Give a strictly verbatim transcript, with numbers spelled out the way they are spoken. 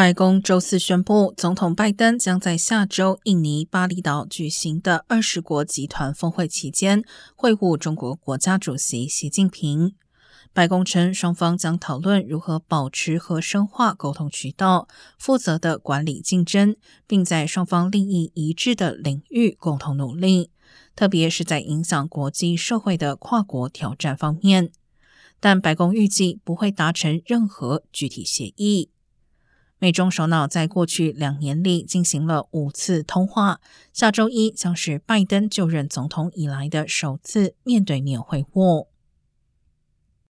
白宫周四宣布，总统拜登将在下周印尼巴厘岛举行的二十国集团峰会期间会晤中国国家主席习近平。白宫称，双方将讨论如何保持和深化沟通渠道，负责的管理竞争，并在双方利益一致的领域共同努力，特别是在影响国际社会的跨国挑战方面。但白宫预计不会达成任何具体协议。美中首脑在过去两年里进行了五次通话，下周一将是拜登就任总统以来的首次面对面会晤。